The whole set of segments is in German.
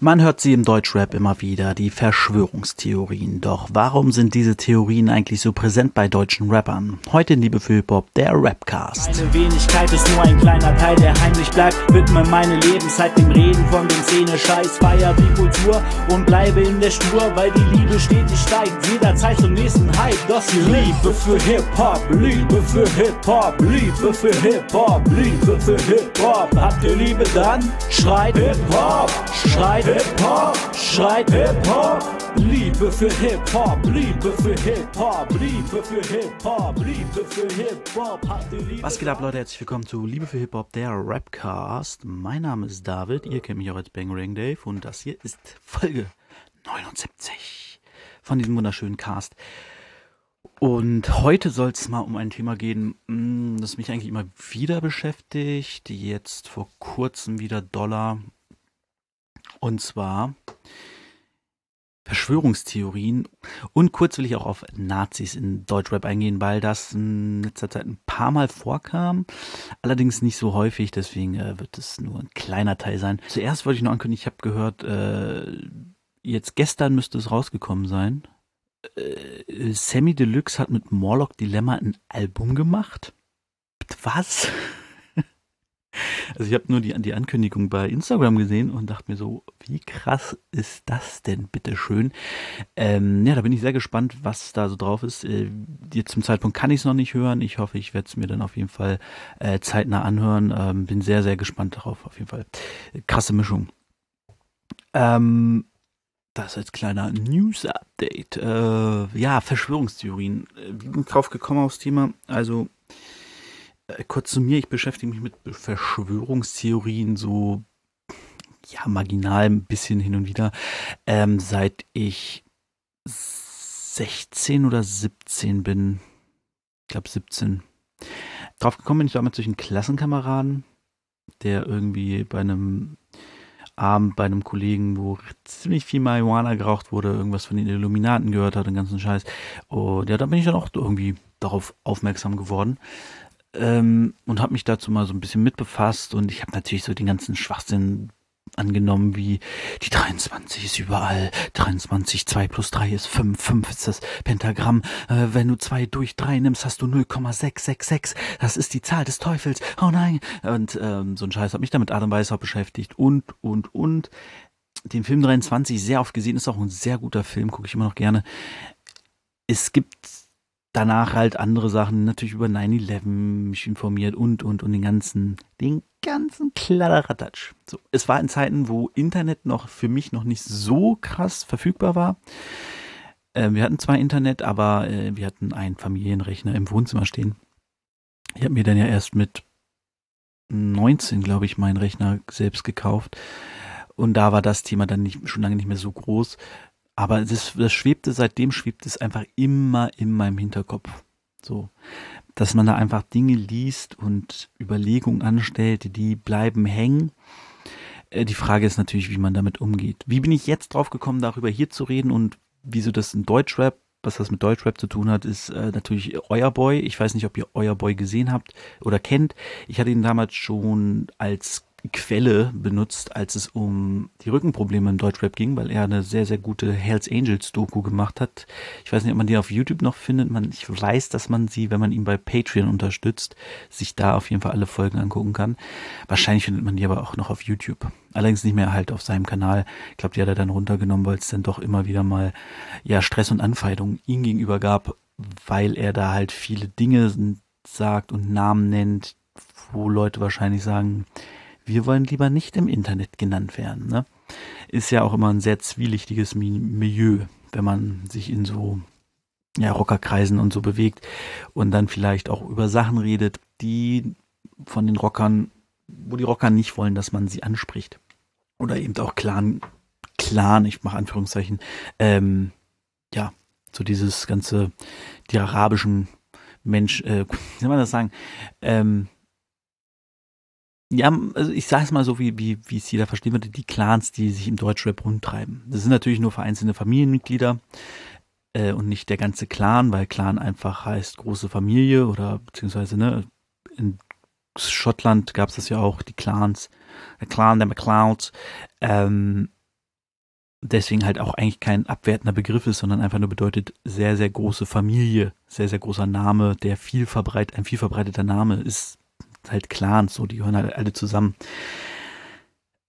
Man hört sie im Deutschrap immer wieder, die Verschwörungstheorien. Doch warum sind diese Theorien eigentlich so präsent bei deutschen Rappern? Heute in Liebe für Hip-Hop, der Rapcast. Meine Wenigkeit ist nur ein kleiner Teil, der heimlich bleibt. Widme meine Lebenszeit dem Reden von dem Szene-Scheiß. Feier die Kultur und bleibe in der Spur, weil die Liebe stetig steigt. Jederzeit zum nächsten Hype, das hier Liebe für Hip-Hop, Liebe für Hip-Hop, Liebe für Hip-Hop, Liebe für Hip-Hop. Habt ihr Liebe, dann schreit Hip-Hop, schreit Hip-Hop, schreit Hip-Hop, Liebe für Hip-Hop, Liebe für Hip-Hop, Liebe für Hip-Hop, Liebe für Hip-Hop. Was geht ab, Leute? Herzlich willkommen zu Liebe für Hip-Hop, der Rapcast. Mein Name ist David, ihr kennt mich auch als Bangarang Dave und das hier ist Folge 79 von diesem wunderschönen Cast. Und heute soll es mal um ein Thema gehen, das mich eigentlich immer wieder beschäftigt, jetzt vor kurzem wieder Dollar. Und zwar Verschwörungstheorien. Und kurz will ich auch auf Nazis in Deutschrap eingehen, weil das in letzter Zeit ein paar Mal vorkam. Allerdings nicht so häufig, deswegen wird es nur ein kleiner Teil sein. Zuerst wollte ich noch ankündigen, ich habe gehört, jetzt gestern müsste es rausgekommen sein. Sammy Deluxe hat mit Morlock Dilemma ein Album gemacht. Was? Also ich habe nur die Ankündigung bei Instagram gesehen und dachte mir so, wie krass ist das denn, bitteschön. Ja, da bin ich sehr gespannt, was da so drauf ist. Jetzt zum Zeitpunkt kann ich es noch nicht hören. Ich hoffe, ich werde es mir dann auf jeden Fall zeitnah anhören. Bin sehr, sehr gespannt darauf, auf jeden Fall. Krasse Mischung. Das als kleiner News-Update. Ja, Verschwörungstheorien. Wie bin ich drauf gekommen aufs Thema? Also kurz zu mir, ich beschäftige mich mit Verschwörungstheorien so, ja, marginal, ein bisschen hin und wieder, seit ich 16 oder 17 bin. Ich glaube 17. Drauf gekommen bin ich damals durch einen Klassenkameraden, der irgendwie bei einem Abend bei einem Kollegen, wo ziemlich viel Marihuana geraucht wurde, irgendwas von den Illuminaten gehört hat, den ganzen Scheiß. Und ja, da bin ich dann auch irgendwie darauf aufmerksam geworden. Und habe mich dazu mal so ein bisschen mit befasst und ich habe natürlich so den ganzen Schwachsinn angenommen, wie die 23 ist überall, 23, 2 plus 3 ist 5, 5 ist das Pentagramm, wenn du 2 durch 3 nimmst, hast du 0,666, das ist die Zahl des Teufels, oh nein, und so ein Scheiß, habe mich damit Adam Weishaupt beschäftigt und den Film 23 sehr oft gesehen, ist auch ein sehr guter Film, gucke ich immer noch gerne. Es gibt danach halt andere Sachen, natürlich über 9/11 mich informiert und den ganzen Kladderadatsch. So, es war in Zeiten, wo Internet noch für mich noch nicht so krass verfügbar war. Wir hatten zwar Internet, aber wir hatten einen Familienrechner im Wohnzimmer stehen. Ich habe mir dann ja erst mit 19, glaube ich, meinen Rechner selbst gekauft. Und da war das Thema dann schon lange nicht mehr so groß. Aber seitdem schwebte es einfach immer in meinem Hinterkopf. So, dass man da einfach Dinge liest und Überlegungen anstellt, die bleiben hängen. Die Frage ist natürlich, wie man damit umgeht. Wie bin ich jetzt drauf gekommen, darüber hier zu reden und wieso das in Deutschrap, was das mit Deutschrap zu tun hat, ist natürlich Euer Boy. Ich weiß nicht, ob ihr Euer Boy gesehen habt oder kennt. Ich hatte ihn damals schon als Quelle benutzt, als es um die Rückenprobleme im Deutschrap ging, weil er eine sehr, sehr gute Hells Angels Doku gemacht hat. Ich weiß nicht, ob man die auf YouTube noch findet. Ich weiß, dass man sie, wenn man ihn bei Patreon unterstützt, sich da auf jeden Fall alle Folgen angucken kann. Wahrscheinlich findet man die aber auch noch auf YouTube. Allerdings nicht mehr halt auf seinem Kanal. Ich glaube, die hat er dann runtergenommen, weil es dann doch immer wieder mal ja Stress und Anfeindungen ihm gegenüber gab, weil er da halt viele Dinge sagt und Namen nennt, wo Leute wahrscheinlich sagen, wir wollen lieber nicht im Internet genannt werden. Ne? Ist ja auch immer ein sehr zwielichtiges Milieu, wenn man sich in so ja, Rockerkreisen und so bewegt und dann vielleicht auch über Sachen redet, die von den Rockern, wo die Rocker nicht wollen, dass man sie anspricht. Oder eben auch Clan, ich mache Anführungszeichen, ja, so dieses ganze, die arabischen Menschen, wie soll man das sagen, ja, also ich sage es mal so, wie es jeder verstehen würde, die Clans, die sich im Deutschrap rumtreiben. Das sind natürlich nur vereinzelte Familienmitglieder und nicht der ganze Clan, weil Clan einfach heißt große Familie oder beziehungsweise ne, in Schottland gab es das ja auch, die Clans, der Clan der McLeods. deswegen halt auch eigentlich kein abwertender Begriff ist, sondern einfach nur bedeutet sehr, sehr große Familie, sehr, sehr großer Name, der ein viel verbreiteter Name ist halt Clans, so, die gehören halt alle zusammen.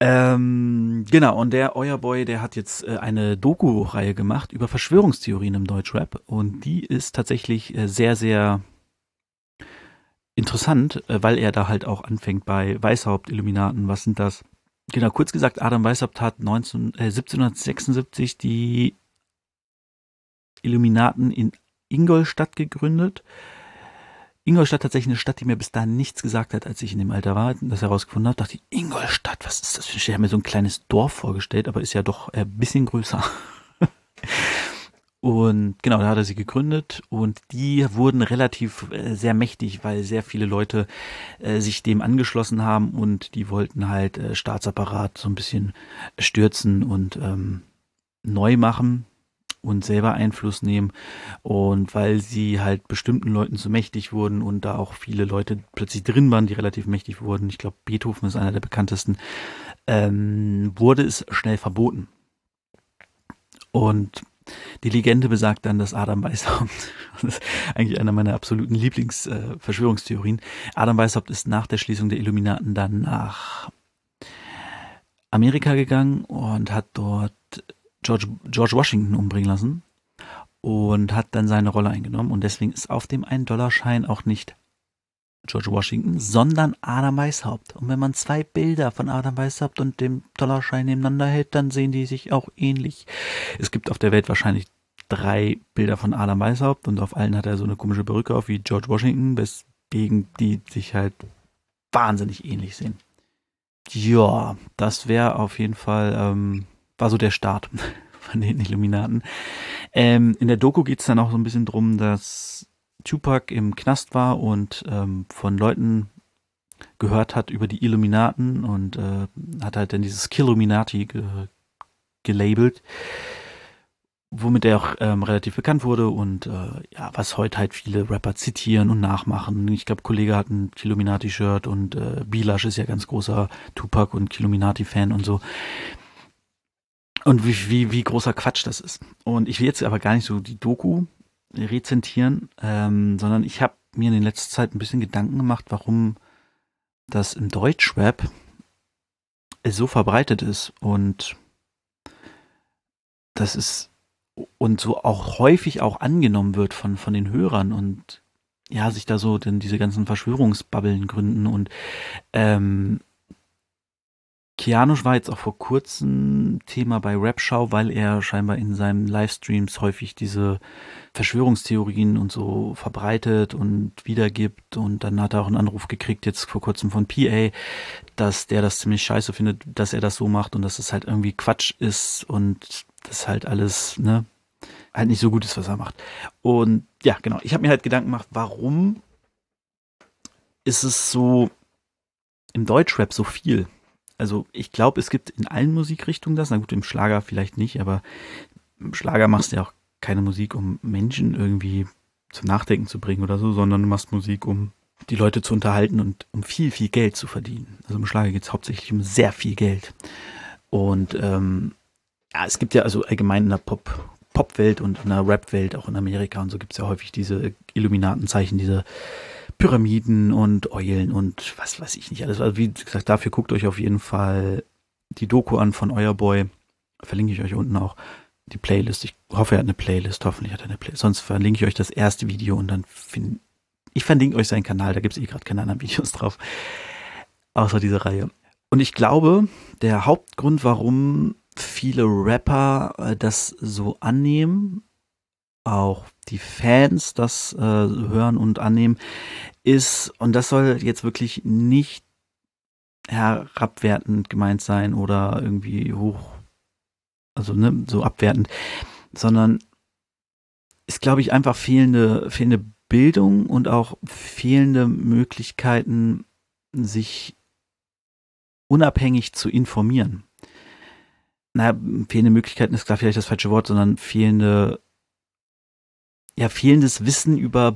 Genau, und der Euer Boy, der hat jetzt eine Doku-Reihe gemacht über Verschwörungstheorien im Deutschrap und die ist tatsächlich sehr, sehr interessant, weil er da halt auch anfängt bei Weishaupt, Illuminaten, was sind das? Genau, kurz gesagt, Adam Weishaupt hat 1776 die Illuminaten in Ingolstadt gegründet. Ingolstadt tatsächlich eine Stadt, die mir bis dahin nichts gesagt hat, als ich in dem Alter war, das herausgefunden habe. Dachte ich, Ingolstadt, was ist das für ein Stadt? Ich habe mir so ein kleines Dorf vorgestellt, aber ist ja doch ein bisschen größer. Und genau, da hat er sie gegründet und die wurden relativ sehr mächtig, weil sehr viele Leute sich dem angeschlossen haben und die wollten halt Staatsapparat so ein bisschen stürzen und neu machen und selber Einfluss nehmen. Und weil sie halt bestimmten Leuten zu mächtig wurden und da auch viele Leute plötzlich drin waren, die relativ mächtig wurden, ich glaube Beethoven ist einer der bekanntesten, wurde es schnell verboten. Und die Legende besagt dann, dass Adam Weishaupt, das ist eigentlich einer meiner absoluten Lieblingsverschwörungstheorien, Adam Weishaupt ist nach der Schließung der Illuminaten dann nach Amerika gegangen und hat dort George Washington umbringen lassen und hat dann seine Rolle eingenommen. Und deswegen ist auf dem 1-Dollar-Schein auch nicht George Washington, sondern Adam Weishaupt. Und wenn man zwei Bilder von Adam Weishaupt und dem Dollarschein nebeneinander hält, dann sehen die sich auch ähnlich. Es gibt auf der Welt wahrscheinlich 3 Bilder von Adam Weishaupt und auf allen hat er so eine komische Perücke auf wie George Washington, weswegen die sich halt wahnsinnig ähnlich sehen. Ja, das wäre auf jeden Fall, war so der Start von den Illuminaten. In der Doku geht es dann auch so ein bisschen drum, dass Tupac im Knast war und von Leuten gehört hat über die Illuminaten und hat halt dann dieses Killuminati gelabelt, womit er auch relativ bekannt wurde und ja, was heute halt viele Rapper zitieren und nachmachen. Ich glaube, Kollegah hat ein Killuminati-Shirt und B.Lush ist ja ganz großer Tupac- und Killuminati-Fan und so. Und wie großer Quatsch das ist. Und ich will jetzt aber gar nicht so die Doku rezentieren, sondern ich habe mir in letzter Zeit ein bisschen Gedanken gemacht, warum das im Deutschrap so verbreitet ist und das ist und so auch häufig auch angenommen wird von den Hörern und ja, sich da so denn diese ganzen Verschwörungsbabbeln gründen und Keanu war jetzt auch vor kurzem Thema bei Rapshow, weil er scheinbar in seinen Livestreams häufig diese Verschwörungstheorien und so verbreitet und wiedergibt und dann hat er auch einen Anruf gekriegt jetzt vor kurzem von PA, dass der das ziemlich scheiße findet, dass er das so macht und dass es halt irgendwie Quatsch ist und das halt alles, ne, halt nicht so gut ist, was er macht. Und ja, genau, ich habe mir halt Gedanken gemacht, warum ist es so im Deutschrap so viel? Also ich glaube, es gibt in allen Musikrichtungen das. Na gut, im Schlager vielleicht nicht, aber im Schlager machst du ja auch keine Musik, um Menschen irgendwie zum Nachdenken zu bringen oder so, sondern du machst Musik, um die Leute zu unterhalten und um viel, viel Geld zu verdienen. Also im Schlager geht es hauptsächlich um sehr viel Geld. Und ja, es gibt ja also allgemein in der Popwelt und in der Rap-Welt, auch in Amerika und so, gibt es ja häufig diese Illuminatenzeichen, diese Pyramiden und Eulen und was weiß ich nicht alles. Also wie gesagt, dafür guckt euch auf jeden Fall die Doku an von Euer Boy. Verlinke ich euch unten auch die Playlist. Ich hoffe, er hat eine Playlist. Hoffentlich hat er eine Playlist. Sonst verlinke ich euch das erste Video und dann ich verlinke euch seinen Kanal. Da gibt es gerade keine anderen Videos drauf. Außer diese Reihe. Und ich glaube, der Hauptgrund, warum viele Rapper das so annehmen, auch die Fans das hören und annehmen, ist, und das soll jetzt wirklich nicht herabwertend gemeint sein oder irgendwie hoch, also ne, so abwertend, sondern ist, glaube ich, einfach fehlende Bildung und auch fehlende Möglichkeiten, sich unabhängig zu informieren. Naja, fehlende Möglichkeiten ist klar vielleicht das falsche Wort, sondern fehlendes Wissen über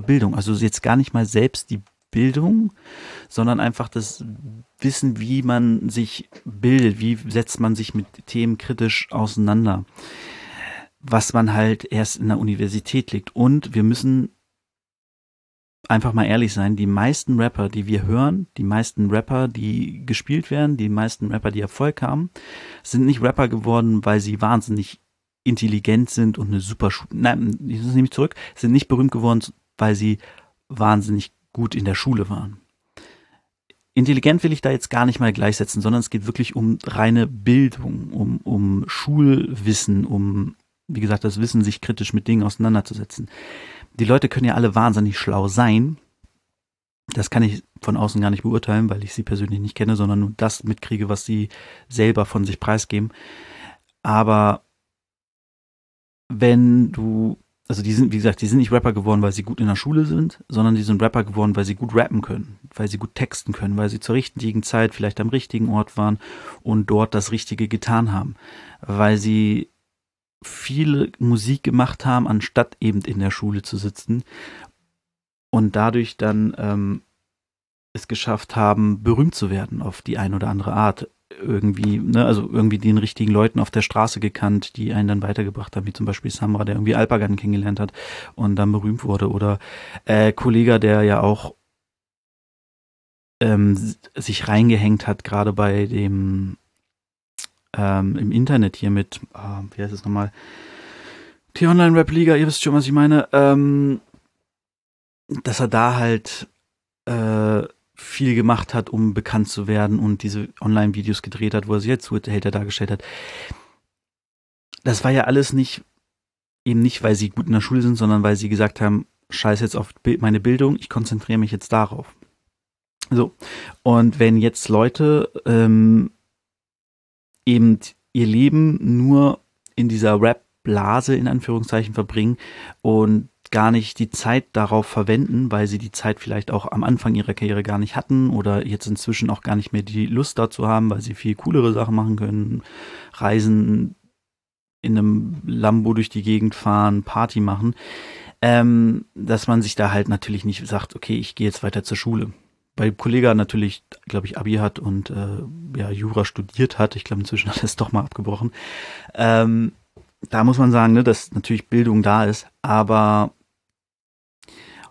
Bildung. Also jetzt gar nicht mal selbst die Bildung, sondern einfach das Wissen, wie man sich bildet, wie setzt man sich mit Themen kritisch auseinander, was man halt erst in der Universität legt. Und wir müssen einfach mal ehrlich sein, die meisten Rapper, die wir hören, die meisten Rapper, die gespielt werden, die meisten Rapper, die Erfolg haben, sind nicht Rapper geworden, weil sie wahnsinnig intelligent sind und eine super Schule, nein, ich nehme mich zurück, sind nicht berühmt geworden, weil sie wahnsinnig gut in der Schule waren. Intelligent will ich da jetzt gar nicht mal gleichsetzen, sondern es geht wirklich um reine Bildung, um Schulwissen, um, wie gesagt, das Wissen, sich kritisch mit Dingen auseinanderzusetzen. Die Leute können ja alle wahnsinnig schlau sein. Das kann ich von außen gar nicht beurteilen, weil ich sie persönlich nicht kenne, sondern nur das mitkriege, was sie selber von sich preisgeben. Aber wenn du, also die sind, wie gesagt, die sind nicht Rapper geworden, weil sie gut in der Schule sind, sondern die sind Rapper geworden, weil sie gut rappen können, weil sie gut texten können, weil sie zur richtigen Zeit vielleicht am richtigen Ort waren und dort das Richtige getan haben, weil sie viele Musik gemacht haben, anstatt eben in der Schule zu sitzen und dadurch dann es geschafft haben, berühmt zu werden auf die ein oder andere Art. Irgendwie, ne, also irgendwie den richtigen Leuten auf der Straße gekannt, die einen dann weitergebracht haben, wie zum Beispiel Samra, der irgendwie Alpagan kennengelernt hat und dann berühmt wurde, oder Kollegah, der ja auch sich reingehängt hat, gerade bei dem im Internet hier mit, wie heißt es nochmal, die Online-Rap-Liga, ihr wisst schon, was ich meine, dass er da halt viel gemacht hat, um bekannt zu werden und diese Online-Videos gedreht hat, wo er sich als Hater dargestellt hat. Das war ja alles nicht, eben nicht, weil sie gut in der Schule sind, sondern weil sie gesagt haben, scheiß jetzt auf meine Bildung, ich konzentriere mich jetzt darauf. So, und wenn jetzt Leute eben ihr Leben nur in dieser Rap-Blase in Anführungszeichen verbringen und gar nicht die Zeit darauf verwenden, weil sie die Zeit vielleicht auch am Anfang ihrer Karriere gar nicht hatten oder jetzt inzwischen auch gar nicht mehr die Lust dazu haben, weil sie viel coolere Sachen machen können, reisen, in einem Lambo durch die Gegend fahren, Party machen, dass man sich da halt natürlich nicht sagt, okay, ich gehe jetzt weiter zur Schule. Weil Kollegah natürlich, glaube ich, Abi hat und ja, Jura studiert hat, ich glaube inzwischen hat er es doch mal abgebrochen, da muss man sagen, ne, dass natürlich Bildung da ist, aber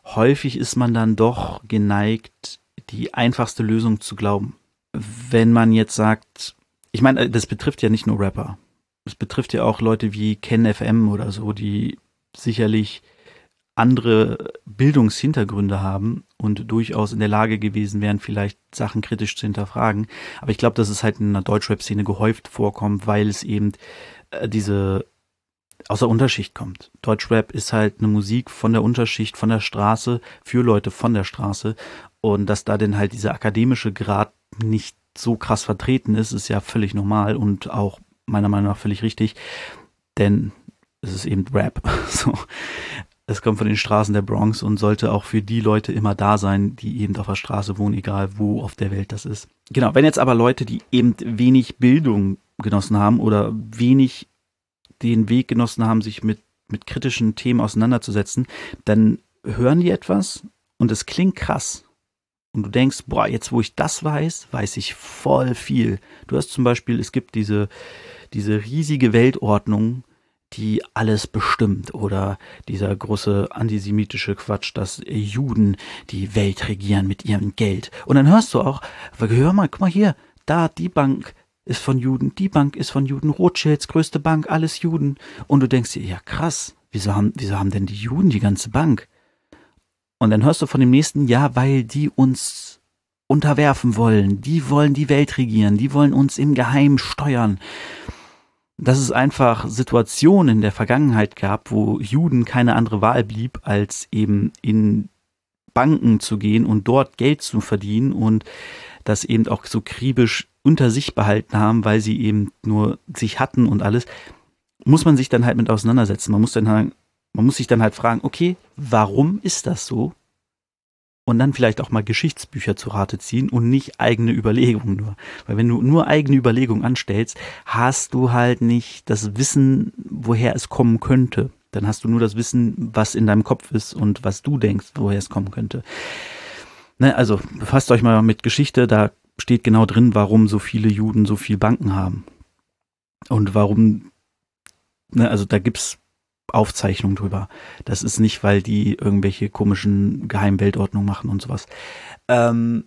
häufig ist man dann doch geneigt, die einfachste Lösung zu glauben. Wenn man jetzt sagt, ich meine, das betrifft ja nicht nur Rapper. Es betrifft ja auch Leute wie Ken FM oder so, die sicherlich andere Bildungshintergründe haben und durchaus in der Lage gewesen wären, vielleicht Sachen kritisch zu hinterfragen. Aber ich glaube, dass es halt in der Deutschrap-Szene gehäuft vorkommt, weil es eben diese aus der Unterschicht kommt. Deutschrap ist halt eine Musik von der Unterschicht, von der Straße, für Leute von der Straße. Und dass da denn halt dieser akademische Grad nicht so krass vertreten ist, ist ja völlig normal und auch meiner Meinung nach völlig richtig. Denn es ist eben Rap. So. Es kommt von den Straßen der Bronx und sollte auch für die Leute immer da sein, die eben auf der Straße wohnen, egal wo auf der Welt das ist. Genau, wenn jetzt aber Leute, die eben wenig Bildung genossen haben oder wenig den Weg genossen haben, sich mit kritischen Themen auseinanderzusetzen, dann hören die etwas und es klingt krass. Und du denkst, boah, jetzt wo ich das weiß, weiß ich voll viel. Du hast zum Beispiel, es gibt diese riesige Weltordnung, die alles bestimmt, oder dieser große antisemitische Quatsch, dass Juden die Welt regieren mit ihrem Geld. Und dann hörst du auch, hör mal, guck mal hier, da die Bank ist von Juden, die Bank ist von Juden, Rothschilds größte Bank, alles Juden. Und du denkst dir, ja krass, wieso haben denn die Juden die ganze Bank? Und dann hörst du von dem nächsten, ja, weil die uns unterwerfen wollen, die wollen die Welt regieren, die wollen uns im Geheimen steuern. Dass es einfach Situationen in der Vergangenheit gab, wo Juden keine andere Wahl blieb, als eben in Banken zu gehen und dort Geld zu verdienen und das eben auch so kribisch unter sich behalten haben, weil sie eben nur sich hatten und alles, muss man sich dann halt mit auseinandersetzen. Man muss sich dann halt fragen, okay, warum ist das so? Und dann vielleicht auch mal Geschichtsbücher zu Rate ziehen und nicht eigene Überlegungen nur. Weil wenn du nur eigene Überlegungen anstellst, hast du halt nicht das Wissen, woher es kommen könnte. Dann hast du nur das Wissen, was in deinem Kopf ist und was du denkst, woher es kommen könnte. ne, also befasst euch mal mit Geschichte, da steht genau drin, warum so viele Juden so viel Banken haben. Und warum, ne, also da gibt's Aufzeichnungen drüber. Das ist nicht, weil die irgendwelche komischen Geheimweltordnungen machen und sowas. Aber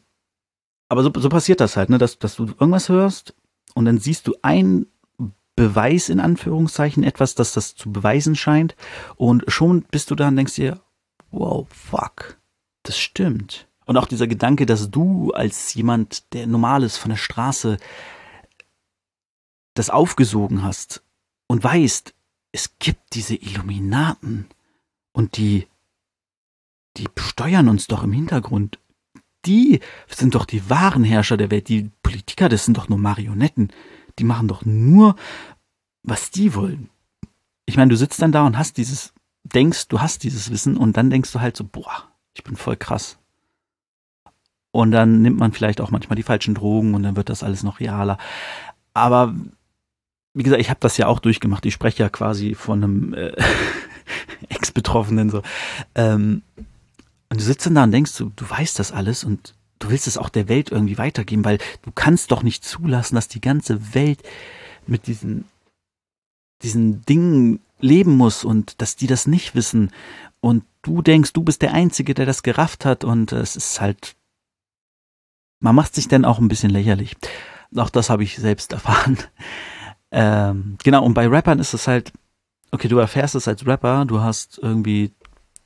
so passiert das halt, ne, dass du irgendwas hörst und dann siehst du einen Beweis in Anführungszeichen, etwas, dass das zu beweisen scheint, und schon bist du da und denkst dir, wow, fuck, das stimmt. Und auch dieser Gedanke, dass du als jemand, der normal ist, von der Straße das aufgesogen hast und weißt, es gibt diese Illuminaten und die steuern uns doch im Hintergrund. Die sind doch die wahren Herrscher der Welt, die Politiker, das sind doch nur Marionetten. Die machen doch nur, was die wollen. Ich meine, du sitzt dann da und hast dieses Wissen, und dann denkst du halt so, boah, ich bin voll krass. Und dann nimmt man vielleicht auch manchmal die falschen Drogen und dann wird das alles noch realer. Aber wie gesagt, ich habe das ja auch durchgemacht. Ich spreche ja quasi von einem Ex-Betroffenen so. Und du sitzt dann da und denkst, du weißt das alles und du willst es auch der Welt irgendwie weitergeben, weil du kannst doch nicht zulassen, dass die ganze Welt mit diesen Dingen leben muss und dass die das nicht wissen. Und du denkst, du bist der Einzige, der das gerafft hat, und es ist halt, man macht sich dann auch ein bisschen lächerlich. Auch das habe ich selbst erfahren. Genau, und bei Rappern ist es halt, okay, du erfährst es als Rapper, du hast irgendwie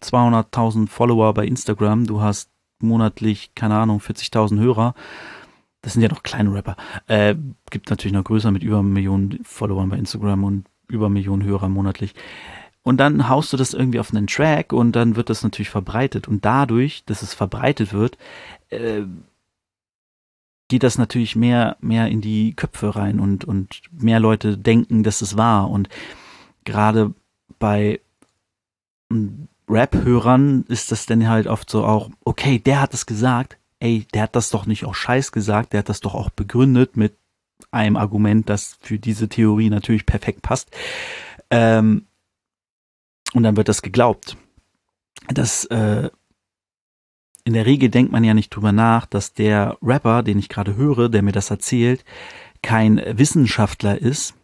200.000 Follower bei Instagram, du hast monatlich, keine Ahnung, 40.000 Hörer. Das sind ja noch kleine Rapper. Gibt natürlich noch größer mit über 1 Million Followern bei Instagram und über 1 Million Hörer monatlich. Und dann haust du das irgendwie auf einen Track und dann wird das natürlich verbreitet. Und dadurch, dass es verbreitet wird, geht das natürlich mehr in die Köpfe rein und mehr Leute denken, dass es wahr. Und gerade bei Rap-Hörern ist das denn halt oft so auch, okay, der hat es gesagt, ey, der hat das doch nicht auch scheiß gesagt, der hat das doch auch begründet mit einem Argument, das für diese Theorie natürlich perfekt passt. Und dann wird das geglaubt. Das, in der Regel denkt man ja nicht drüber nach, dass der Rapper, den ich gerade höre, der mir das erzählt, kein Wissenschaftler ist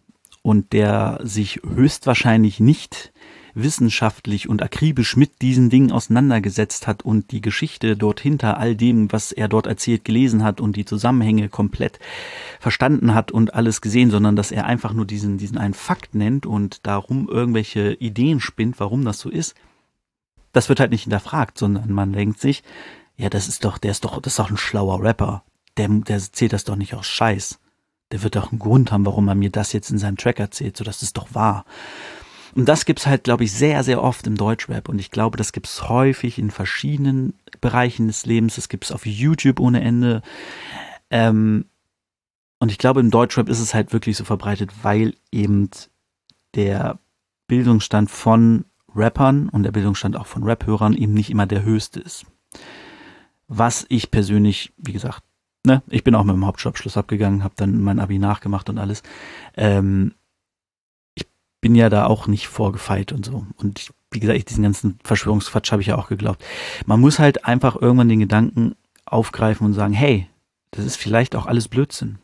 und der sich höchstwahrscheinlich nicht wissenschaftlich und akribisch mit diesen Dingen auseinandergesetzt hat und die Geschichte dort hinter all dem, was er dort erzählt, gelesen hat und die Zusammenhänge komplett verstanden hat und alles gesehen, sondern dass er einfach nur diesen einen Fakt nennt und darum irgendwelche Ideen spinnt, warum das so ist. Das wird halt nicht hinterfragt, sondern man denkt sich, ja, das ist doch ein schlauer Rapper. Der zählt das doch nicht aus Scheiß. Der wird doch einen Grund haben, warum er mir das jetzt in seinem Track erzählt, so das ist doch wahr. Und das gibt's halt, glaube ich, sehr, sehr oft im Deutschrap. Und ich glaube, das gibt's häufig in verschiedenen Bereichen des Lebens. Das gibt's auf YouTube ohne Ende. Und ich glaube, im Deutschrap ist es halt wirklich so verbreitet, weil eben der Bildungsstand von Rappern und der Bildungsstand auch von Rap-Hörern eben nicht immer der höchste ist. Was ich persönlich, wie gesagt, ne, ich bin auch mit dem Hauptschulabschluss abgegangen, habe dann mein Abi nachgemacht und alles. Bin ja da auch nicht vorgefeilt und so. Und wie gesagt, diesen ganzen Verschwörungsquatsch habe ich ja auch geglaubt. Man muss halt einfach irgendwann den Gedanken aufgreifen und sagen, hey, das ist vielleicht auch alles Blödsinn.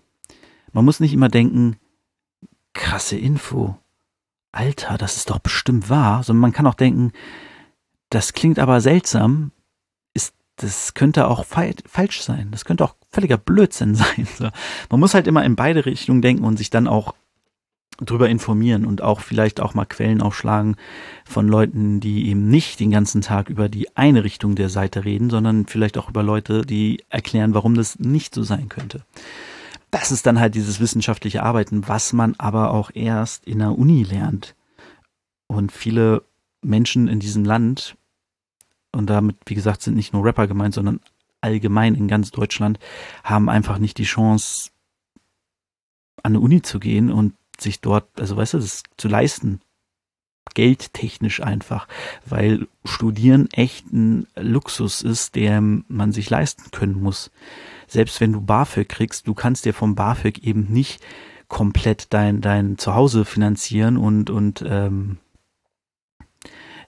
Man muss nicht immer denken, krasse Info, Alter, das ist doch bestimmt wahr, sondern man kann auch denken, das klingt aber seltsam, das könnte auch falsch sein, das könnte auch völliger Blödsinn sein. So. Man muss halt immer in beide Richtungen denken und sich dann auch drüber informieren und auch vielleicht auch mal Quellen aufschlagen von Leuten, die eben nicht den ganzen Tag über die eine Richtung der Seite reden, sondern vielleicht auch über Leute, die erklären, warum das nicht so sein könnte. Das ist dann halt dieses wissenschaftliche Arbeiten, was man aber auch erst in der Uni lernt. Und viele Menschen in diesem Land, und damit, wie gesagt, sind nicht nur Rapper gemeint, sondern allgemein in ganz Deutschland, haben einfach nicht die Chance, an eine Uni zu gehen und sich dort, also weißt du, das zu leisten, geldtechnisch einfach, weil Studieren echt ein Luxus ist, den man sich leisten können muss. Selbst wenn du BAföG kriegst, du kannst dir vom BAföG eben nicht komplett dein Zuhause finanzieren und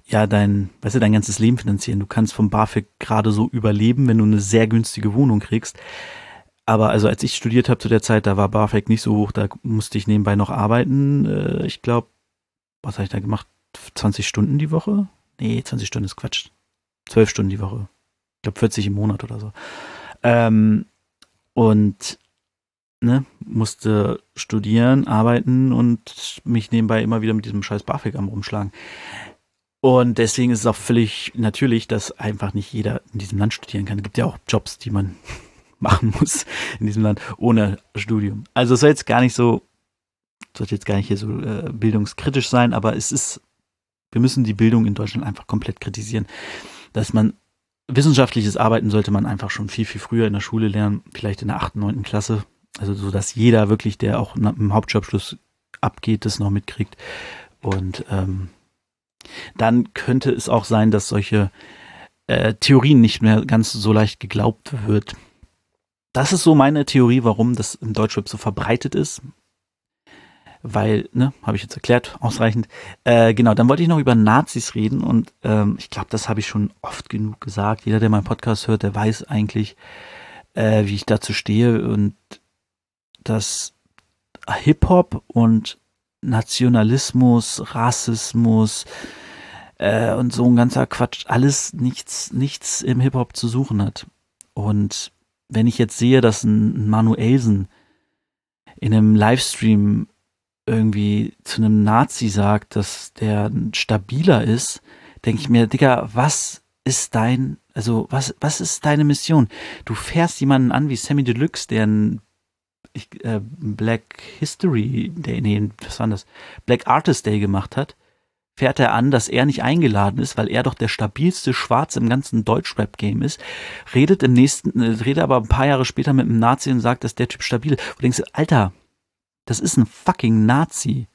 ja dein ganzes Leben finanzieren. Du kannst vom BAföG gerade so überleben, wenn du eine sehr günstige Wohnung kriegst. Aber also als ich studiert habe zu der Zeit, da war BAföG nicht so hoch, da musste ich nebenbei noch arbeiten. Ich glaube, was habe ich da gemacht? 20 Stunden die Woche? Nee, 20 Stunden ist Quatsch. 12 Stunden die Woche. Ich glaube 40 im Monat oder so. Und musste studieren, arbeiten und mich nebenbei immer wieder mit diesem scheiß BAföG am rumschlagen. Und deswegen ist es auch völlig natürlich, dass einfach nicht jeder in diesem Land studieren kann. Es gibt ja auch Jobs, die man machen muss in diesem Land ohne Studium. Also es sollte jetzt gar nicht hier so bildungskritisch sein, aber wir müssen die Bildung in Deutschland einfach komplett kritisieren. Dass man wissenschaftliches Arbeiten sollte man einfach schon viel, viel früher in der Schule lernen, vielleicht in der 8., 9. Klasse. Also so, dass jeder wirklich, der auch im Hauptschulabschluss abgeht, das noch mitkriegt. Und dann könnte es auch sein, dass solche Theorien nicht mehr ganz so leicht geglaubt wird. Das ist so meine Theorie, warum das im Deutschrap so verbreitet ist. Weil, habe ich jetzt erklärt, ausreichend. Genau, dann wollte ich noch über Nazis reden und ich glaube, das habe ich schon oft genug gesagt. Jeder, der meinen Podcast hört, der weiß eigentlich, wie ich dazu stehe und dass Hip-Hop und Nationalismus, Rassismus und so ein ganzer Quatsch, alles nichts im Hip-Hop zu suchen hat. Und wenn ich jetzt sehe, dass ein Manuellsen in einem Livestream irgendwie zu einem Nazi sagt, dass der stabiler ist, denke ich mir, Digga, was ist deine Mission? Du fährst jemanden an wie Sammy Deluxe, der ein Black History Day, Black Artist Day gemacht hat, fährt er an, dass er nicht eingeladen ist, weil er doch der stabilste Schwarze im ganzen Deutschrap-Game ist, redet aber ein paar Jahre später mit einem Nazi und sagt, dass der Typ stabil ist. Du denkst, Alter, das ist ein fucking Nazi,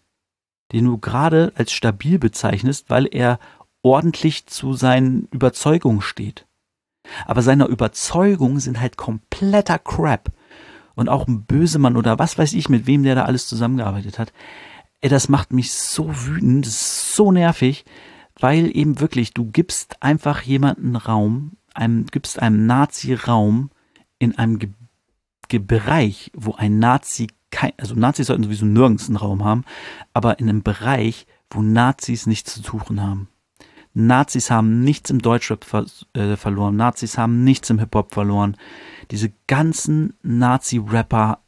den du gerade als stabil bezeichnest, weil er ordentlich zu seinen Überzeugungen steht. Aber seine Überzeugungen sind halt kompletter Crap. Und auch ein Bösemann oder was weiß ich, mit wem der da alles zusammengearbeitet hat. Ey, das macht mich so wütend, das ist so nervig, weil eben wirklich, du gibst einfach jemanden Raum, gibst einem Nazi Raum in einem Bereich, wo ein Nazi also Nazis sollten sowieso nirgends einen Raum haben, aber in einem Bereich, wo Nazis nichts zu suchen haben. Nazis haben nichts im Deutschrap verloren. Nazis haben nichts im Hip-Hop verloren. Diese ganzen Nazi-Rapper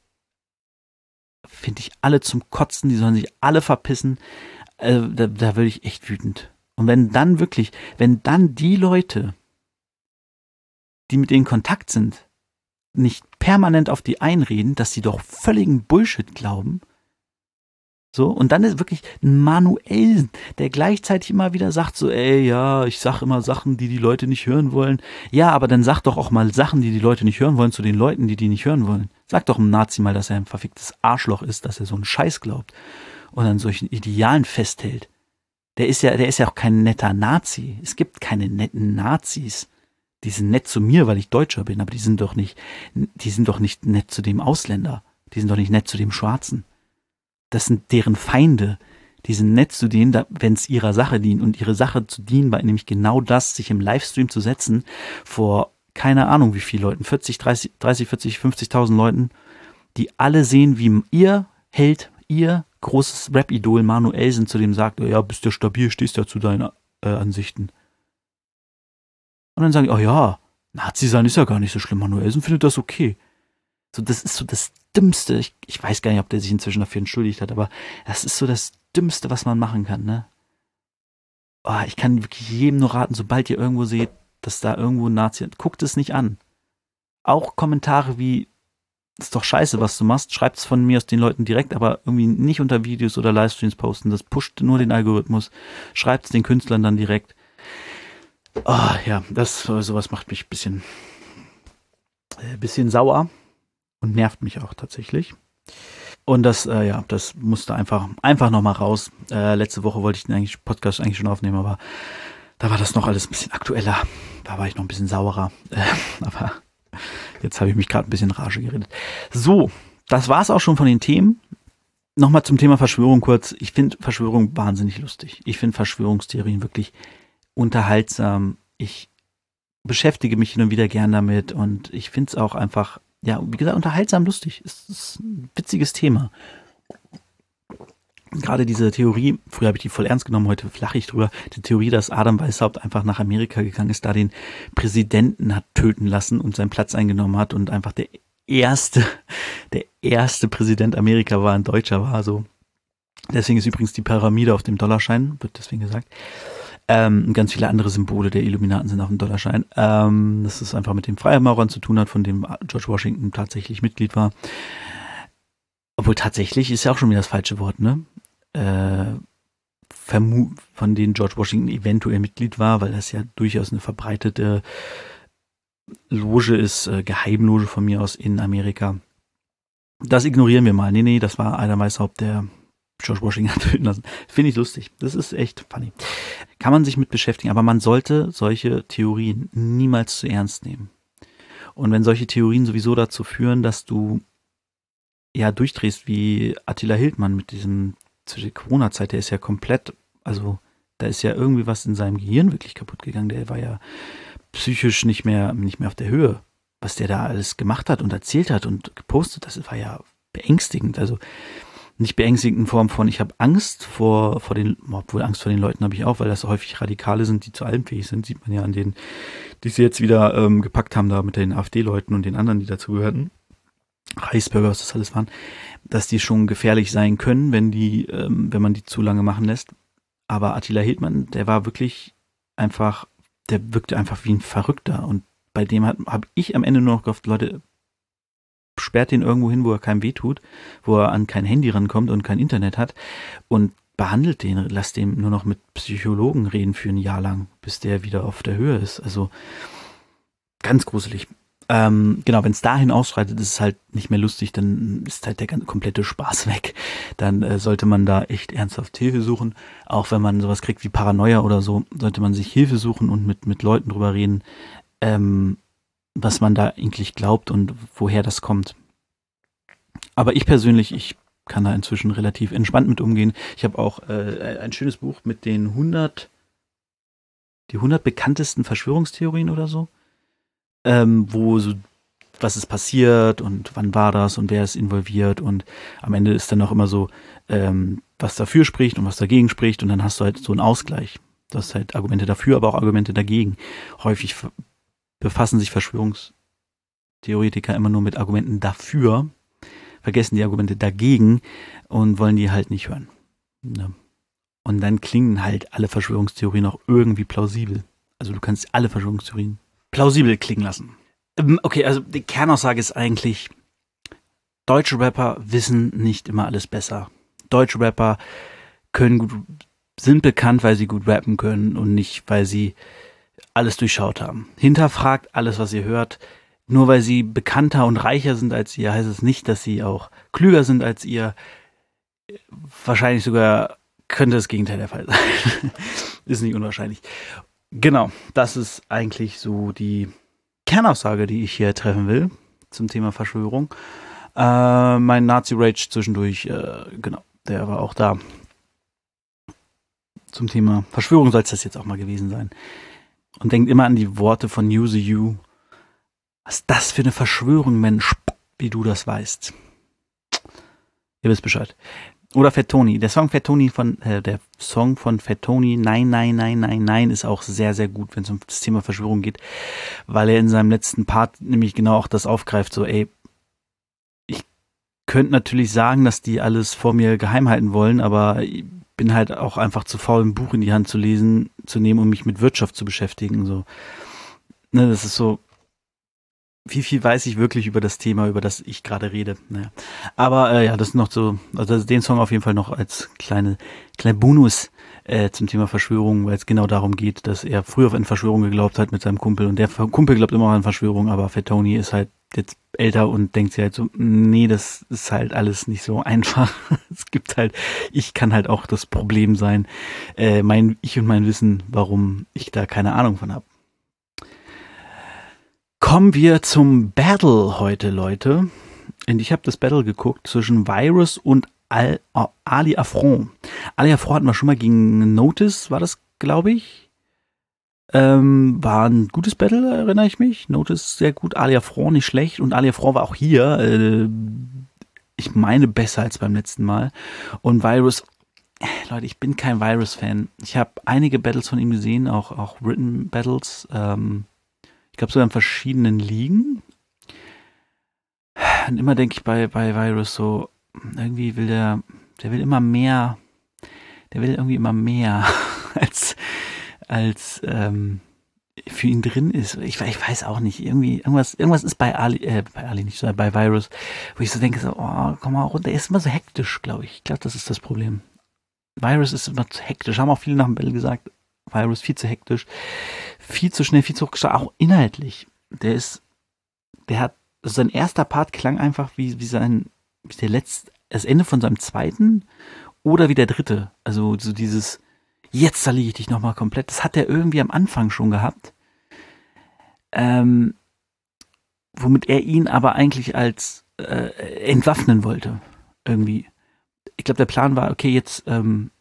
finde ich alle zum Kotzen. Die sollen sich alle verpissen. Da würde ich echt wütend. Und wenn dann die Leute, die mit denen in Kontakt sind, nicht permanent auf die einreden, dass sie doch völligen Bullshit glauben, so, und dann ist wirklich ein Manuellsen, der gleichzeitig immer wieder sagt so, ey, ja, ich sag immer Sachen, die Leute nicht hören wollen. Ja, aber dann sag doch auch mal Sachen, die Leute nicht hören wollen, zu den Leuten, die nicht hören wollen. Sag doch einem Nazi mal, dass er ein verficktes Arschloch ist, dass er so einen Scheiß glaubt und an solchen Idealen festhält. Der ist ja auch kein netter Nazi. Es gibt keine netten Nazis. Die sind nett zu mir, weil ich Deutscher bin, aber die sind doch nicht nett zu dem Ausländer. Die sind doch nicht nett zu dem Schwarzen. Das sind deren Feinde. Die sind nett zu denen, wenn es ihrer Sache dient. Und ihre Sache zu dienen, war nämlich genau das, sich im Livestream zu setzen, vor keine Ahnung wie vielen Leuten, 40, 50.000 Leuten, die alle sehen, wie ihr Held, ihr großes Rap-Idol Manuellsen zu dem sagt, oh ja, bist du stabil, stehst ja zu deinen Ansichten. Und dann sagen die, oh ja, Nazi sein ist ja gar nicht so schlimm, Manuellsen findet das okay. So, das ist so das Dümmste, ich weiß gar nicht, ob der sich inzwischen dafür entschuldigt hat, aber das ist so das Dümmste, was man machen kann, Oh, ich kann wirklich jedem nur raten, sobald ihr irgendwo seht, dass da irgendwo ein Nazi, guckt es nicht an. Auch Kommentare wie, ist doch scheiße, was du machst, schreibt es von mir aus den Leuten direkt, aber irgendwie nicht unter Videos oder Livestreams posten, das pusht nur den Algorithmus, schreibt es den Künstlern dann direkt. Oh ja, sowas macht mich ein bisschen sauer. Und nervt mich auch tatsächlich. Und das musste einfach nochmal raus. Letzte Woche wollte ich den Podcast eigentlich schon aufnehmen, aber da war das noch alles ein bisschen aktueller. Da war ich noch ein bisschen saurer. Aber jetzt habe ich mich gerade ein bisschen in Rage geredet. So, das war es auch schon von den Themen. Nochmal zum Thema Verschwörung kurz. Ich finde Verschwörung wahnsinnig lustig. Ich finde Verschwörungstheorien wirklich unterhaltsam. Ich beschäftige mich hin und wieder gern damit und ich finde es auch einfach, ja, wie gesagt, unterhaltsam lustig. Es ist ein witziges Thema. Gerade diese Theorie, früher habe ich die voll ernst genommen, heute flache ich drüber, die Theorie, dass Adam Weishaupt einfach nach Amerika gegangen ist, da den Präsidenten hat töten lassen und seinen Platz eingenommen hat und einfach der erste Präsident Amerika war, ein Deutscher war, so. Deswegen ist übrigens die Pyramide auf dem Dollarschein, wird deswegen gesagt. Ganz viele andere Symbole der Illuminaten sind auf dem Dollarschein. Dass es einfach mit den Freimaurern zu tun hat, von dem George Washington tatsächlich Mitglied war. Obwohl tatsächlich ist ja auch schon wieder das falsche Wort, ne? Von denen George Washington eventuell Mitglied war, weil das ja durchaus eine verbreitete Loge ist, Geheimloge von mir aus in Amerika. Das ignorieren wir mal. Nee, das war Adam Weishaupt, der George Washington hat töten lassen. Finde ich lustig. Das ist echt funny. Kann man sich mit beschäftigen, aber man sollte solche Theorien niemals zu ernst nehmen. Und wenn solche Theorien sowieso dazu führen, dass du ja durchdrehst wie Attila Hildmann mit diesem, zu der Corona-Zeit, der ist ja komplett, also da ist ja irgendwie was in seinem Gehirn wirklich kaputt gegangen. Der war ja psychisch nicht mehr auf der Höhe, was der da alles gemacht hat und erzählt hat und gepostet, das war ja beängstigend. Also nicht beängstigend in Form von, ich habe Angst vor den, obwohl Angst vor den Leuten habe ich auch, weil das häufig Radikale sind, die zu allem fähig sind, sieht man ja an denen, die sie jetzt wieder gepackt haben da mit den AfD-Leuten und den anderen, die dazugehörten. Reichsbürger, was das alles waren, dass die schon gefährlich sein können, wenn man die zu lange machen lässt. Aber Attila Hildmann, der war wirklich einfach, der wirkte einfach wie ein Verrückter. Und bei dem habe ich am Ende nur noch gehofft, Leute, sperrt den irgendwo hin, wo er keinem weh tut, wo er an kein Handy rankommt und kein Internet hat und behandelt den, lasst den nur noch mit Psychologen reden für ein Jahr lang, bis der wieder auf der Höhe ist. Also ganz gruselig. Genau, wenn es dahin ausschreitet, ist es halt nicht mehr lustig, dann ist halt der komplette Spaß weg. Dann sollte man da echt ernsthaft Hilfe suchen. Auch wenn man sowas kriegt wie Paranoia oder so, sollte man sich Hilfe suchen und mit Leuten drüber reden, was man da eigentlich glaubt und woher das kommt. Aber ich persönlich, ich kann da inzwischen relativ entspannt mit umgehen. Ich habe auch ein schönes Buch mit den 100 bekanntesten Verschwörungstheorien oder so. Wo so, was ist passiert und wann war das und wer ist involviert und am Ende ist dann auch immer so, was dafür spricht und was dagegen spricht und dann hast du halt so einen Ausgleich. Du hast halt Argumente dafür, aber auch Argumente dagegen. Häufig befassen sich Verschwörungstheoretiker immer nur mit Argumenten dafür, vergessen die Argumente dagegen und wollen die halt nicht hören. Ja. Und dann klingen halt alle Verschwörungstheorien auch irgendwie plausibel. Also du kannst alle Verschwörungstheorien plausibel klingen lassen. Okay, also die Kernaussage ist eigentlich, deutsche Rapper wissen nicht immer alles besser. Deutsche Rapper sind bekannt, weil sie gut rappen können und nicht, weil sie alles durchschaut haben. Hinterfragt alles, was ihr hört. Nur weil sie bekannter und reicher sind als ihr, heißt es nicht, dass sie auch klüger sind als ihr. Wahrscheinlich sogar könnte das Gegenteil der Fall sein. Ist nicht unwahrscheinlich. Genau, das ist eigentlich so die Kernaussage, die ich hier treffen will zum Thema Verschwörung. Mein Nazi-Rage zwischendurch, genau, der war auch da. Zum Thema Verschwörung soll es das jetzt auch mal gewesen sein. Und denkt immer an die Worte von You the You. Was ist das für eine Verschwörung, Mensch, wie du das weißt. Ihr wisst Bescheid. Oder Fatoni. Der Song von Fatoni, Nein, Nein, Nein, Nein, Nein, ist auch sehr, sehr gut, wenn es um das Thema Verschwörung geht, weil er in seinem letzten Part nämlich genau auch das aufgreift, so, ey, ich könnte natürlich sagen, dass die alles vor mir geheim halten wollen, aber ich bin halt auch einfach zu faul, ein Buch in die Hand zu nehmen und mich mit Wirtschaft zu beschäftigen, so. Ne, das ist so, wie viel weiß ich wirklich über das Thema, über das ich gerade rede. Naja. Aber ja, das ist noch so, also den Song auf jeden Fall noch als kleinen Bonus zum Thema Verschwörung, weil es genau darum geht, dass er früher an Verschwörung geglaubt hat mit seinem Kumpel und der Kumpel glaubt immer an Verschwörung, aber Fatoni ist halt jetzt älter und denkt sich halt so, nee, das ist halt alles nicht so einfach. Es gibt halt, ich kann halt auch das Problem sein, ich und mein Wissen, warum ich da keine Ahnung von habe. Kommen wir zum Battle heute, Leute. Und ich habe das Battle geguckt zwischen Vyrus und Ali Affront. Ali Affront hatten wir schon mal gegen Notice, war das, glaube ich. War ein gutes Battle, erinnere ich mich. Notice sehr gut, Ali Affront nicht schlecht. Und Ali Affront war auch hier, ich meine, besser als beim letzten Mal. Und Vyrus, Leute, ich bin kein Vyrus-Fan. Ich habe einige Battles von ihm gesehen, auch Written Battles. Ich glaube sogar in verschiedenen Ligen. Und immer denke ich bei Vyrus so, irgendwie will der will immer mehr, der will irgendwie immer mehr, als für ihn drin ist. Ich weiß auch nicht, irgendwie irgendwas ist bei Vyrus, wo ich so denke, so, oh, komm mal runter, er ist immer so hektisch, glaube ich. Ich glaube, das ist das Problem. Vyrus ist immer zu hektisch, haben auch viele nach dem Battle gesagt, Vyrus viel zu hektisch, viel zu schnell, viel zu hochgestellt, auch inhaltlich. Also sein erster Part klang einfach wie das Ende von seinem zweiten oder wie der dritte. Also so dieses, jetzt zerlege ich dich nochmal komplett. Das hat er irgendwie am Anfang schon gehabt. Womit er ihn aber eigentlich als entwaffnen wollte. Irgendwie. Ich glaube, der Plan war, okay, jetzt packen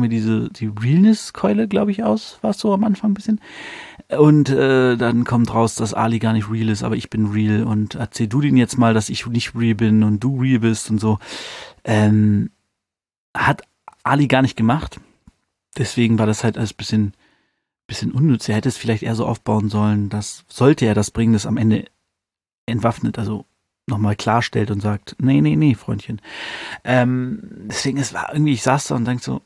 wir die Realness-Keule, glaube ich, aus. War es so am Anfang ein bisschen. Und dann kommt raus, dass Ali gar nicht real ist, aber ich bin real. Und erzähl du denen jetzt mal, dass ich nicht real bin und du real bist und so. Hat Ali gar nicht gemacht. Deswegen war das halt alles ein bisschen unnütz. Er hätte es vielleicht eher so aufbauen sollen, dass, sollte er das bringen, das am Ende entwaffnet, also nochmal klarstellt und sagt, nee, Freundchen. Deswegen, es war irgendwie, ich saß da und dachte so,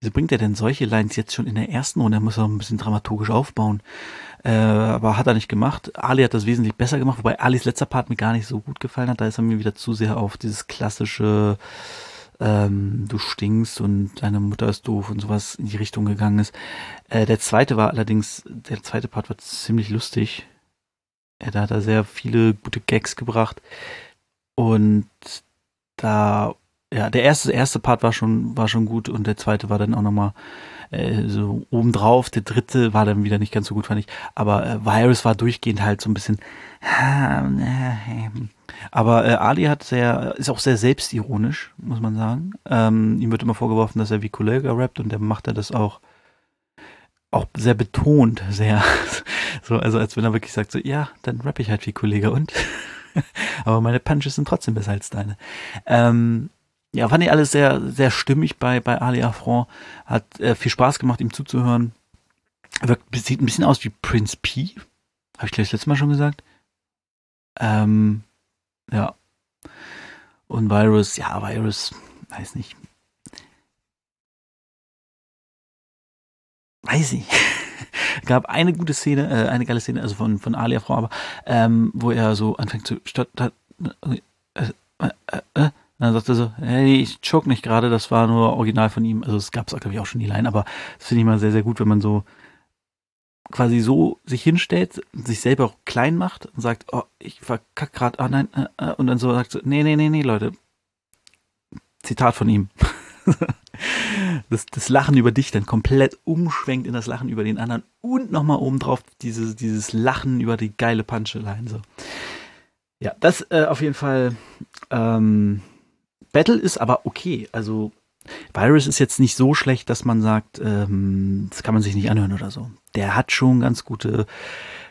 wieso bringt er denn solche Lines jetzt schon in der ersten Runde? Er muss auch ein bisschen dramaturgisch aufbauen. Aber hat er nicht gemacht. Ali hat das wesentlich besser gemacht, wobei Alis letzter Part mir gar nicht so gut gefallen hat. Da ist er mir wieder zu sehr auf dieses klassische du stinkst und deine Mutter ist doof und sowas in die Richtung gegangen ist. Der zweite Part war ziemlich lustig. Da hat er sehr viele gute Gags gebracht. Und da... Ja, der erste Part war schon gut und der zweite war dann auch nochmal so obendrauf. Der dritte war dann wieder nicht ganz so gut, fand ich. Aber Vyrus war durchgehend halt so ein bisschen. Aber Ali ist auch sehr selbstironisch, muss man sagen. Ihm wird immer vorgeworfen, dass er wie Kollegah rappt und dann macht er das auch sehr betont, sehr. So, also als wenn er wirklich sagt, so, ja, dann rappe ich halt wie Kollegah und. Aber meine Punches sind trotzdem besser als deine. Ja, fand ich alles sehr, sehr stimmig bei Ali Affront. Hat viel Spaß gemacht, ihm zuzuhören. Sieht ein bisschen aus wie Prince P. Habe ich, glaube ich, letztes Mal schon gesagt. Ja. Und Vyrus, weiß nicht. Weiß ich. Gab eine gute Szene, eine geile Szene, also von Ali Affront, aber wo er so anfängt zu... Dann sagt er so, hey, ich choke nicht gerade, das war nur original von ihm. Also es gab es, glaube ich, auch schon die Line, aber das finde ich mal sehr, sehr gut, wenn man so quasi so sich hinstellt, sich selber auch klein macht und sagt, oh, ich verkack gerade, ah nein, und dann so sagt so, nee, Leute. Zitat von ihm. Das Lachen über dich dann komplett umschwenkt in das Lachen über den anderen und nochmal obendrauf dieses Lachen über die geile Punchline. So. Ja, das auf jeden Fall... Battle ist aber okay, also Vyrus ist jetzt nicht so schlecht, dass man sagt, das kann man sich nicht anhören oder so. Der hat schon ganz gute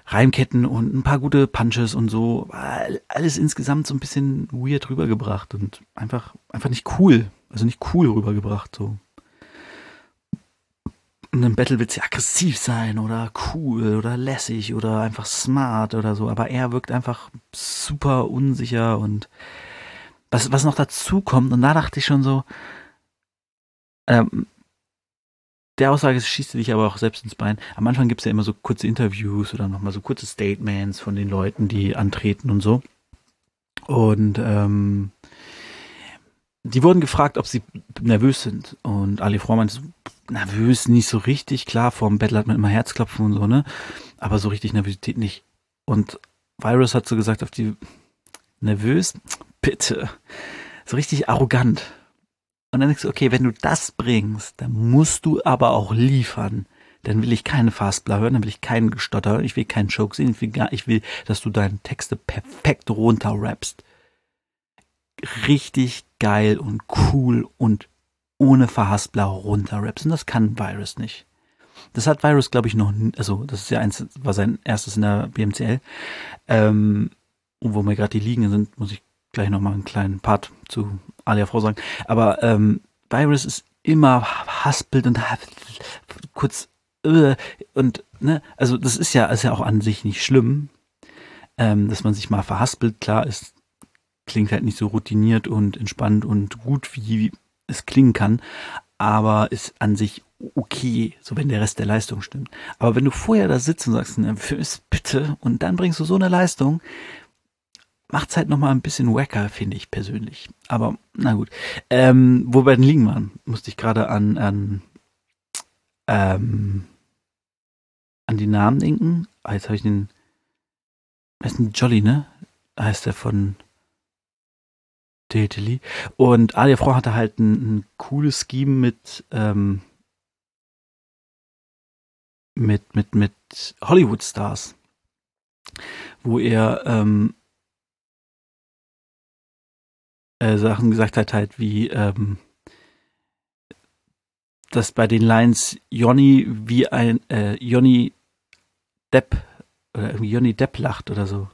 Reimketten und ein paar gute Punches und so, alles insgesamt so ein bisschen weird rübergebracht und einfach nicht cool rübergebracht so. Und im Battle willst du aggressiv sein oder cool oder lässig oder einfach smart oder so, aber er wirkt einfach super unsicher und was noch dazu kommt, und da dachte ich schon so, der Aussage schießt dich aber auch selbst ins Bein. Am Anfang gibt es ja immer so kurze Interviews oder nochmal so kurze Statements von den Leuten, die antreten und so. Und die wurden gefragt, ob sie nervös sind. Und Ali Affront meinte so, nervös nicht so richtig. Klar, vor dem Battle hat man immer Herzklopfen und so, ne? Aber so richtig Nervosität nicht. Und Vyrus hat so gesagt, auf die nervös... Bitte. So richtig arrogant. Und dann denkst du, okay, wenn du das bringst, dann musst du aber auch liefern. Dann will ich keine Fastbla hören, dann will ich keinen Gestotter hören, ich will keinen Joke sehen, ich will, dass du deine Texte perfekt runter rappst. Richtig geil und cool und ohne Verhaspler runter rappst. Und das kann Vyrus nicht. Das hat Vyrus, glaube ich, noch, also das ist ja war sein erstes in der BMCL. Und wo mir gerade die Ligen sind, muss ich gleich nochmal einen kleinen Part zu Ali Affront sagen. Aber Vyrus ist immer haspelt und kurz und ne, also das ist ja auch an sich nicht schlimm, dass man sich mal verhaspelt. Klar, es klingt halt nicht so routiniert und entspannt und gut, wie es klingen kann, aber ist an sich okay, so wenn der Rest der Leistung stimmt. Aber wenn du vorher da sitzt und sagst, ne, bitte, und dann bringst du so eine Leistung, macht's halt nochmal ein bisschen wacker, finde ich persönlich. Aber na gut. Wo wir bei den Ligen waren, musste ich gerade an die Namen denken. Ah, jetzt habe ich den, das ist ein Jolly, ne? Heißt der von Tilly. Und Ali Affront hatte halt ein cooles Scheme mit Hollywood-Stars, wo er Sachen gesagt hat, halt wie dass bei den Lines Jonny wie ein Jonny Depp oder irgendwie Jonny Depp lacht oder so.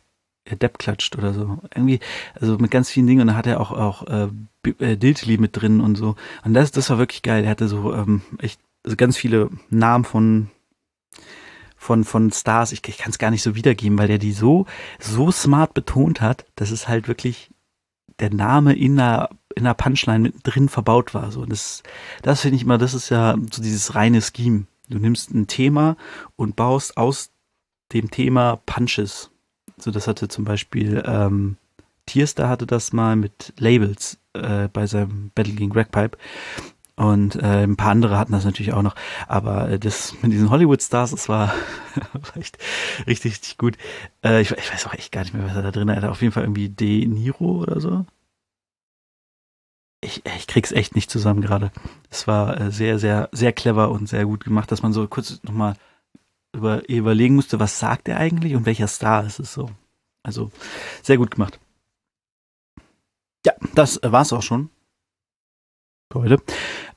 Depp klatscht oder so. Irgendwie, also mit ganz vielen Dingen, und da hat er auch Diltily mit drin und so. Und das war wirklich geil. Er hatte so echt, also ganz viele Namen von Stars. Ich kann es gar nicht so wiedergeben, weil der die so smart betont hat, dass es halt wirklich der Name in der Punchline mit drin verbaut war. So, das finde ich mal, das ist ja so dieses reine Scheme. Du nimmst ein Thema und baust aus dem Thema Punches. So, das hatte zum Beispiel Tierstar hatte das mal mit Labels bei seinem Battle gegen Ragpipe. Und ein paar andere hatten das natürlich auch noch. Aber das mit diesen Hollywood-Stars, das war echt richtig, richtig gut. Ich weiß auch echt gar nicht mehr, was er da drin hatte. Auf jeden Fall irgendwie De Niro oder so. Ich krieg's echt nicht zusammen gerade. Es war sehr, sehr, sehr clever und sehr gut gemacht, dass man so kurz nochmal überlegen musste, was sagt er eigentlich und welcher Star ist es so. Also, sehr gut gemacht. Ja, das war's auch schon. Heute.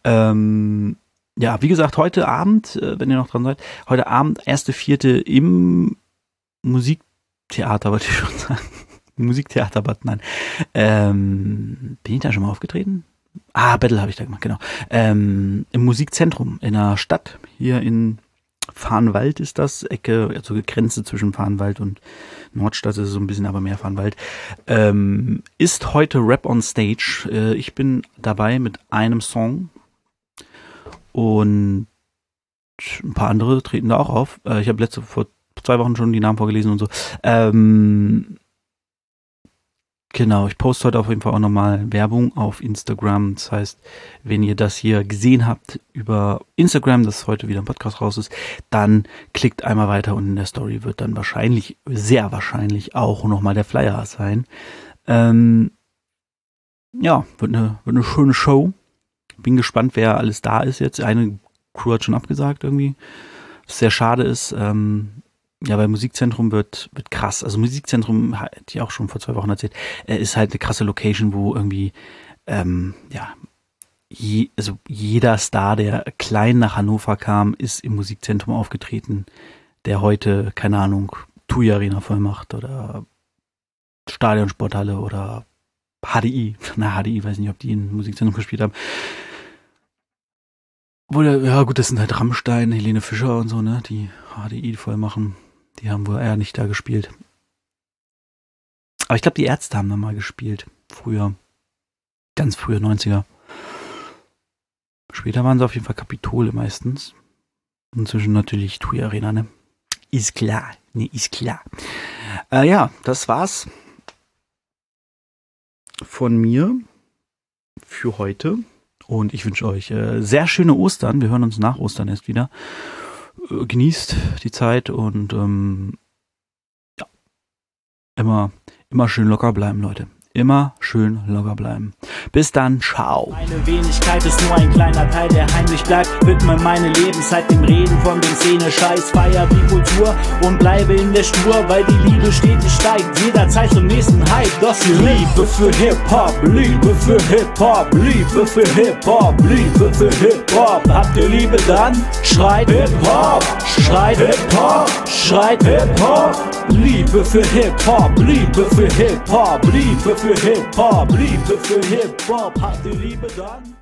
Ja, wie gesagt, heute Abend, wenn ihr noch dran seid, heute Abend 1.4. im Musiktheater, wollte ich schon sagen. Musiktheaterbad, nein. Bin ich da schon mal aufgetreten? Ah, Battle habe ich da gemacht, genau. Im Musikzentrum in der Stadt, hier in Farnwald ist das, Ecke, also Grenze zwischen Farnwald und Nordstadt, ist so ein bisschen, aber mehr Farnwald, ist heute Rap on Stage. Ich bin dabei mit einem Song und ein paar andere treten da auch auf. Ich habe vor 2 Wochen schon die Namen vorgelesen und so. Genau, ich poste heute auf jeden Fall auch nochmal Werbung auf Instagram. Das heißt, wenn ihr das hier gesehen habt über Instagram, dass heute wieder ein Podcast raus ist, dann klickt einmal weiter und in der Story wird dann wahrscheinlich, sehr wahrscheinlich auch nochmal der Flyer sein. Ja, wird eine schöne Show. Bin gespannt, wer alles da ist jetzt. Eine Crew hat schon abgesagt irgendwie, was sehr schade ist. Ja, bei Musikzentrum wird krass. Also Musikzentrum, hatte ich auch schon vor 2 Wochen erzählt, ist halt eine krasse Location, wo irgendwie, also jeder Star, der klein nach Hannover kam, ist im Musikzentrum aufgetreten, der heute, keine Ahnung, TUI Arena voll macht oder Stadionsporthalle oder HDI. Na, HDI, weiß nicht, ob die im Musikzentrum gespielt haben. Ja gut, das sind halt Rammstein, Helene Fischer und so, ne, die HDI voll machen. Die haben wohl eher nicht da gespielt. Aber ich glaube, die Ärzte haben da mal gespielt. Früher. Ganz früher, 90er. Später waren sie auf jeden Fall Kapitole meistens. Inzwischen natürlich TUI Arena, ne? Ist klar. Ne, ist klar. Ja, das war's von mir für heute. Und ich wünsche euch sehr schöne Ostern. Wir hören uns nach Ostern erst wieder. Genießt die Zeit und ja, immer schön locker bleiben, Leute. Immer schön locker bleiben. Bis dann, ciao. Meine Wenigkeit ist nur ein kleiner Teil, der heimlich bleibt. Widme meine Lebenszeit dem Reden von den Szene-Scheiß. Feier die Kultur und bleibe in der Spur, weil die Liebe stetig steigt. Jederzeit zum nächsten Hype. Das ist Liebe für Hip-Hop, Liebe für Hip-Hop, Liebe für Hip-Hop, Liebe für Hip-Hop. Habt ihr Liebe, dann schreit Hip-Hop, schreit Hip-Hop, schreit Hip-Hop. Liebe für Hip-Hop, Liebe für Hip-Hop, Liebe für Hip-Hop, Liebe für Hip-Hop, habt ihr Liebe dann?